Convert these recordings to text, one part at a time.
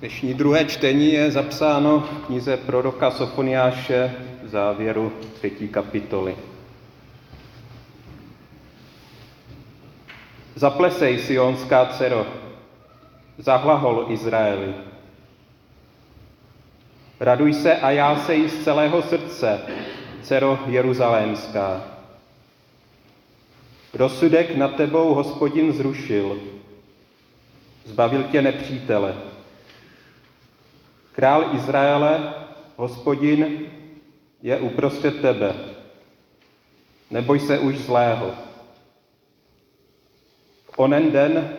Dnešní druhé čtení je zapsáno v knize proroka Sofoniáše v závěru 3. kapitoly. Zaplesej, Sionská dcero, zahlahol Izraeli. Raduj se a jásej z celého srdce, dcero Jeruzalémská. Rozsudek nad tebou Hospodin zrušil, zbavil tě nepřítele. Král Izraele, Hospodin, je uprostřed tebe. Neboj se už zlého. V onen den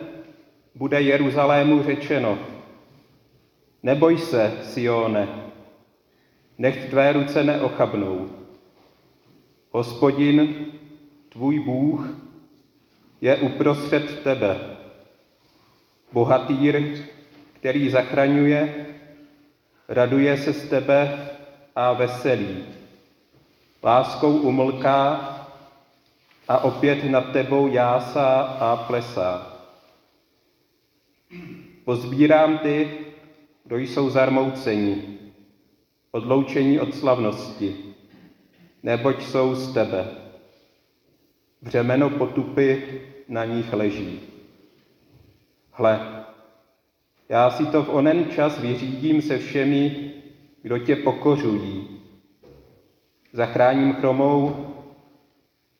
bude Jeruzalému řečeno: neboj se, Sione, nechť tvé ruce neochabnou. Hospodin, tvůj Bůh, je uprostřed tebe. Bohatýr, který zachraňuje, raduje se z tebe a veselí. Láskou umlká a opět nad tebou jásá a plesá. Pozbírám ty, kdo jsou zarmouceni, odloučení od slavnosti, neboť jsou z tebe. Břemeno potupy na nich leží. Hle, já si to v onen čas vyřídím se všemi, kdo tě pokořují. Zachráním chromou,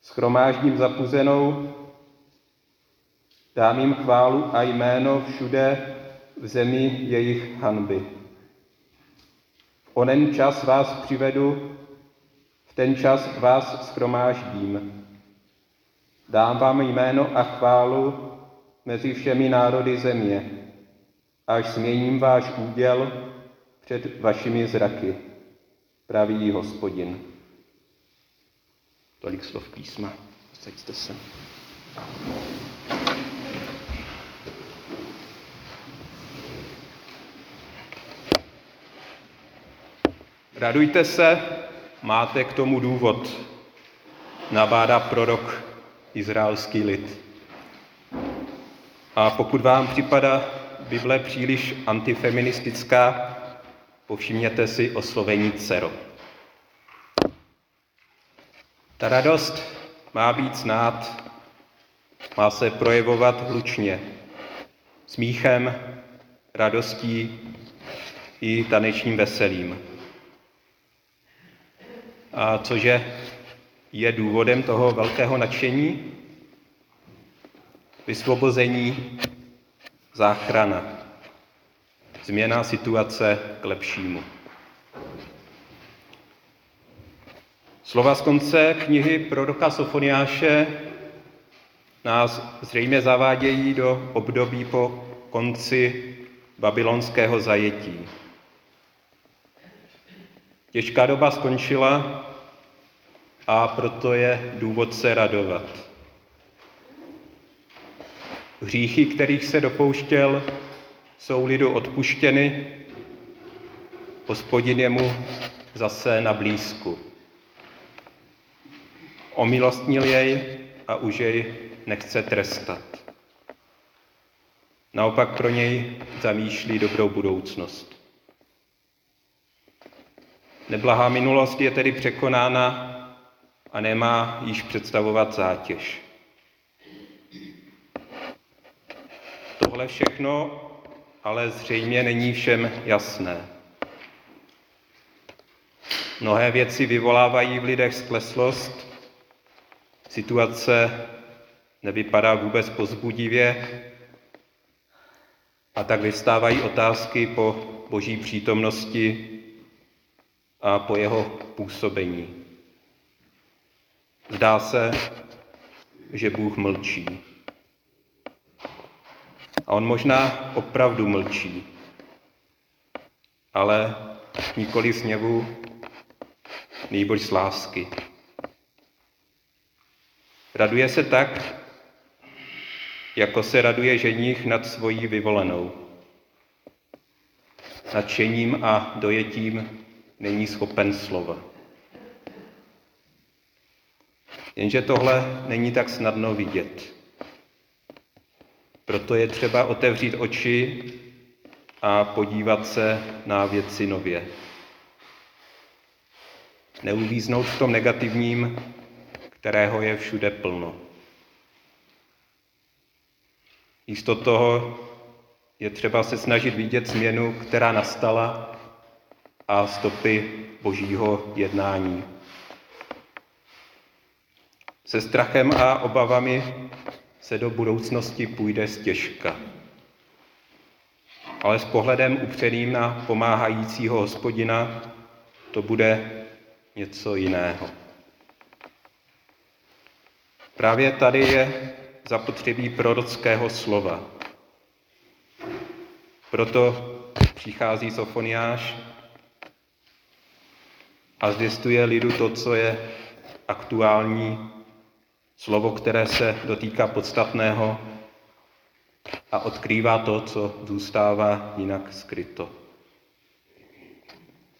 shromáždím zapuzenou, dám jim chválu a jméno všude v zemi jejich hanby. V onen čas vás přivedu, v ten čas vás shromáždím. Dám vám jméno a chválu mezi všemi národy země, až změním váš úděl před vašimi zraky, praví Hospodin. Tolik slov písma. Saďte se. Radujte se, máte k tomu důvod, nabádá prorok izraelský lid. A pokud vám připadá Bible příliš antifeministická, povšimněte si oslovení dcero. Ta radost má být znát, má se projevovat hlučně, smíchem, radostí i tanečním veselím. A cože je důvodem toho velkého nadšení? Vysvobození, záchrana, změna situace k lepšímu. Slova z konce knihy proroka Sofoniáše nás zřejmě zavádějí do období po konci babylonského zajetí. Těžká doba skončila, a proto je důvod se radovat. Hříchy, kterých se dopouštěl, jsou lidu odpuštěny, Hospodin je mu zase na blízku. Omilostnil jej a už jej nechce trestat. Naopak pro něj zamýšlí dobrou budoucnost. Neblahá minulost je tedy překonána a nemá již představovat zátěž. Tohle všechno ale zřejmě není všem jasné. Mnohé věci vyvolávají v lidech skleslost, situace nevypadá vůbec povzbudivě a tak vyvstávají otázky po Boží přítomnosti a po jeho působení. Zdá se, že Bůh mlčí. A on možná opravdu mlčí, ale nikoli z hněvu, nýbrž z lásky. Raduje se tak, jako se raduje ženich nad svojí vyvolenou. Nadšením a dojetím není schopen slova. Jenže tohle není tak snadno vidět. Proto je třeba otevřít oči a podívat se na věci nově. Neuvíznout v tom negativním, kterého je všude plno. Místo toho je třeba se snažit vidět změnu, která nastala, a stopy Božího jednání. Se strachem a obavami se do budoucnosti půjde stěžka. Ale s pohledem upřeným na pomáhajícího Hospodina to bude něco jiného. Právě tady je zapotřebí prorockého slova. Proto přichází Sofoniáš a zvěstuje lidu to, co je aktuální, slovo, které se dotýká podstatného a odkrývá to, co zůstává jinak skryto.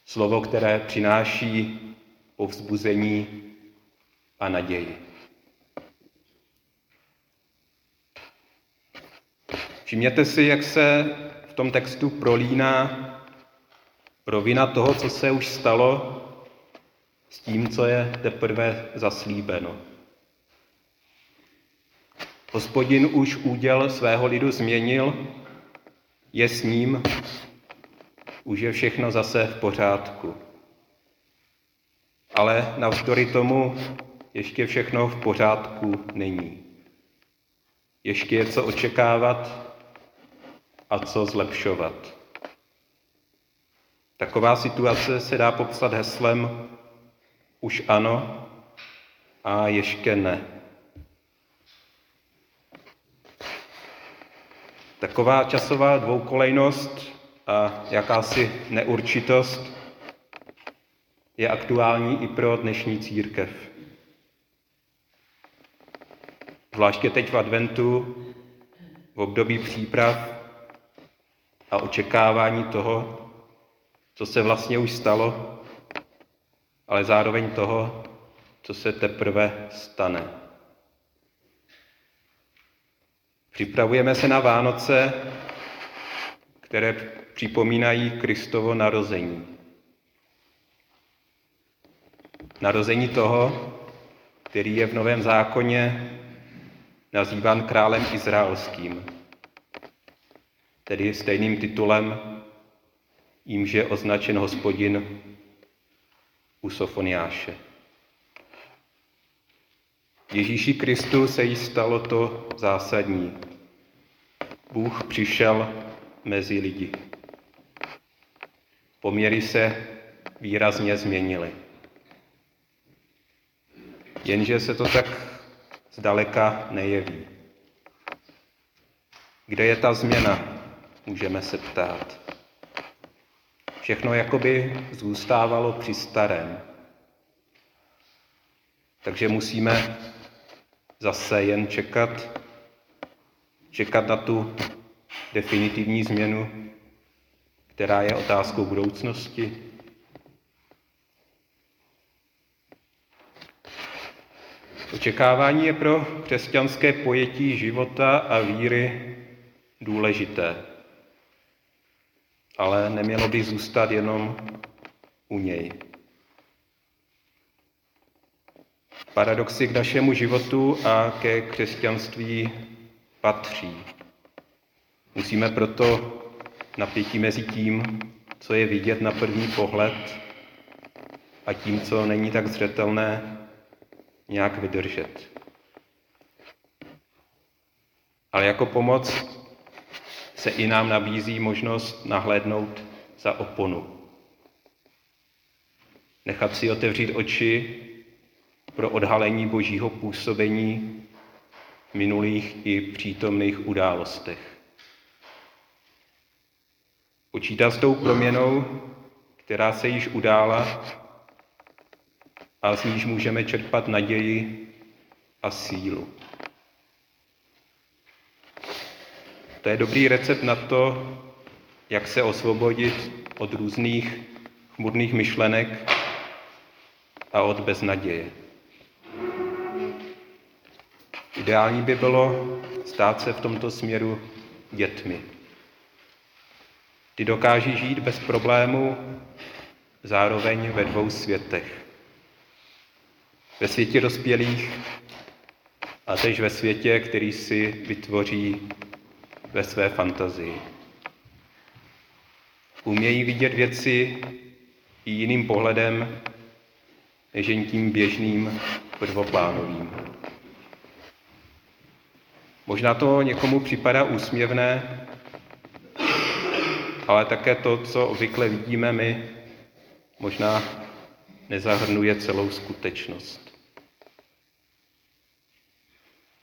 Slovo, které přináší povzbuzení a naději. Všimněte si, jak se v tom textu prolíná rovina toho, co se už stalo, s tím, co je teprve zaslíbeno. Hospodin už úděl svého lidu změnil, je s ním, už je všechno zase v pořádku. Ale navzdory tomu ještě všechno v pořádku není. Ještě je co očekávat a co zlepšovat. Taková situace se dá popsat heslem už ano a ještě ne. Taková časová dvoukolejnost a jakási neurčitost je aktuální i pro dnešní církev. Zvláště teď v adventu, v období příprav a očekávání toho, co se vlastně už stalo, ale zároveň toho, co se teprve stane. Připravujeme se na Vánoce, které připomínají Kristovo narození. Narození toho, který je v Novém zákoně nazýván králem izraelským, tedy stejným titulem, jímž je označen Hospodin u Sofoniáše. Ježíši Kristu se jí stalo to zásadní. Bůh přišel mezi lidi. Poměry se výrazně změnily. Jenže se to tak zdaleka nejeví. Kde je ta změna, můžeme se ptát. Všechno jakoby zůstávalo při starém. Takže musíme zase jen čekat na tu definitivní změnu, která je otázkou budoucnosti. Očekávání je pro křesťanské pojetí života a víry důležité, ale nemělo by zůstat jenom u něj. Paradoxy k našemu životu a ke křesťanství patří. Musíme proto napětí mezi tím, co je vidět na první pohled, a tím, co není tak zřetelné, nějak vydržet. Ale jako pomoc se i nám nabízí možnost nahlédnout za oponu. Nechat si otevřít oči pro odhalení Božího působení v minulých i přítomných událostech. Počítat s tou proměnou, která se již udála, a z níž můžeme čerpat naději a sílu. To je dobrý recept na to, jak se osvobodit od různých chmurných myšlenek a od beznaděje. Ideální by bylo stát se v tomto směru dětmi. Ty dokáží žít bez problému zároveň ve dvou světech. Ve světě dospělých a též ve světě, který si vytvoří ve své fantazii. Umějí vidět věci i jiným pohledem, než jen tím běžným prvoplánovým. Možná to někomu připadá úsměvné, ale také to, co obvykle vidíme my, možná nezahrnuje celou skutečnost.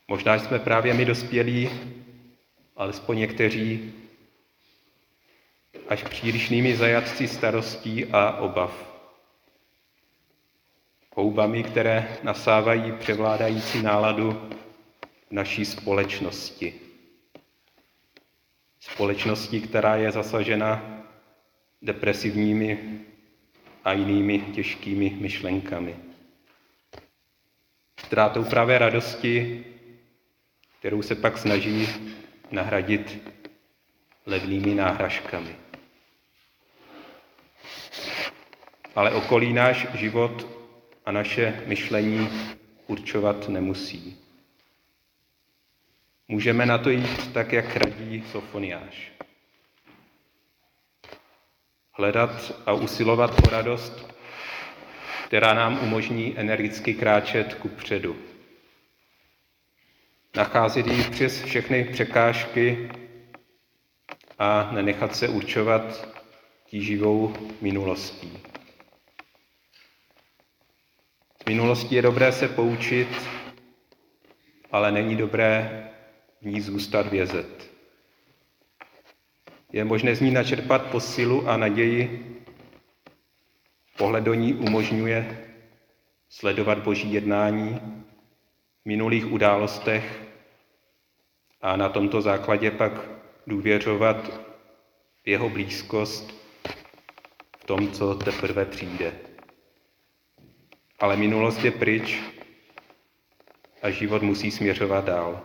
Možná jsme právě my dospělí, alespoň někteří, až přílišnými zajatci starostí a obav. Houbami, které nasávají převládající náladu v naší společnosti. Společnosti, která je zasažena depresivními a jinými těžkými myšlenkami. Ztrátou pravé radosti, kterou se pak snaží nahradit levnými náhražkami. Ale okolí náš život a naše myšlení určovat nemusí. Můžeme na to jít tak, jak radí Sofoniáš. Hledat a usilovat o radost, která nám umožní energicky kráčet kupředu. Nacházet ji přes všechny překážky a nenechat se určovat tíživou minulostí. Z minulosti je dobré se poučit, ale není dobré v ní zůstat vězet. Je možné z ní načerpat posilu a naději. Pohled do ní umožňuje sledovat Boží jednání v minulých událostech a na tomto základě pak důvěřovat jeho blízkost v tom, co teprve přijde. Ale minulost je pryč a život musí směřovat dál.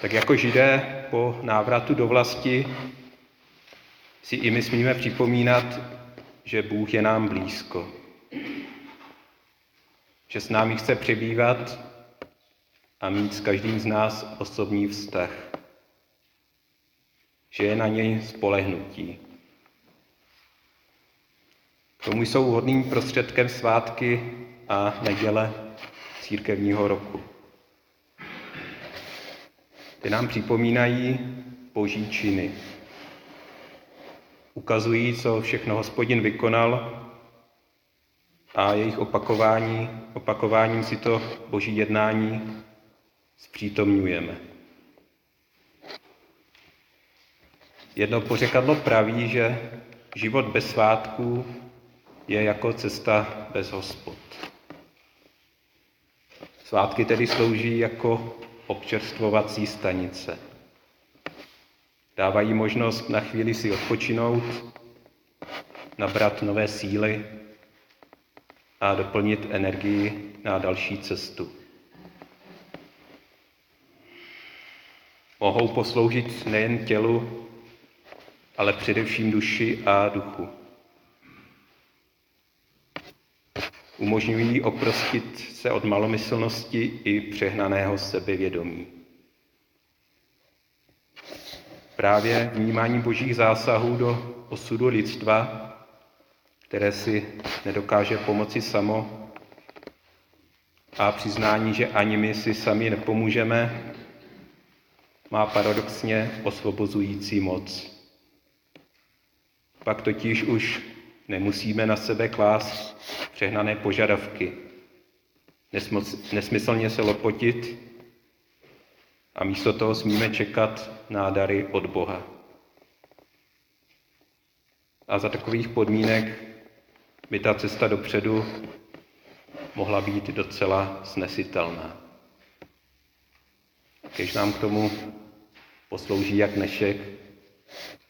Tak jako Židé po návratu do vlasti si i my smíme připomínat, že Bůh je nám blízko. Že s námi chce přebývat a mít s každým z nás osobní vztah. Že je na něj spolehnutí. K tomu jsou vhodným prostředkem svátky a neděle církevního roku. Ty nám připomínají Boží činy. Ukazují, co všechno Hospodin vykonal a jejich opakováním si to Boží jednání zpřítomňujeme. Jedno pořekadlo praví, že život bez svátků je jako cesta bez hospod. Svátky tedy slouží jako občerstvovací stanice. Dávají možnost na chvíli si odpočinout, nabrat nové síly a doplnit energii na další cestu. Mohou posloužit nejen tělu, ale především duši a duchu. Umožňují oprostit se od malomyslnosti i přehnaného sebevědomí. Právě vnímání Božích zásahů do osudu lidstva, které si nedokáže pomoci samo, a přiznání, že ani my si sami nepomůžeme, má paradoxně osvobozující moc. Pak totiž už nemusíme na sebe klást přehnané požadavky, nesmyslně se lopotit a místo toho smíme čekat na dary od Boha. A za takových podmínek by ta cesta dopředu mohla být docela snesitelná. Kéž nám k tomu poslouží jak dnešek,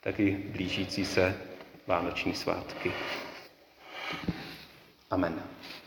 tak i blížící se vánoční svátky. Amen.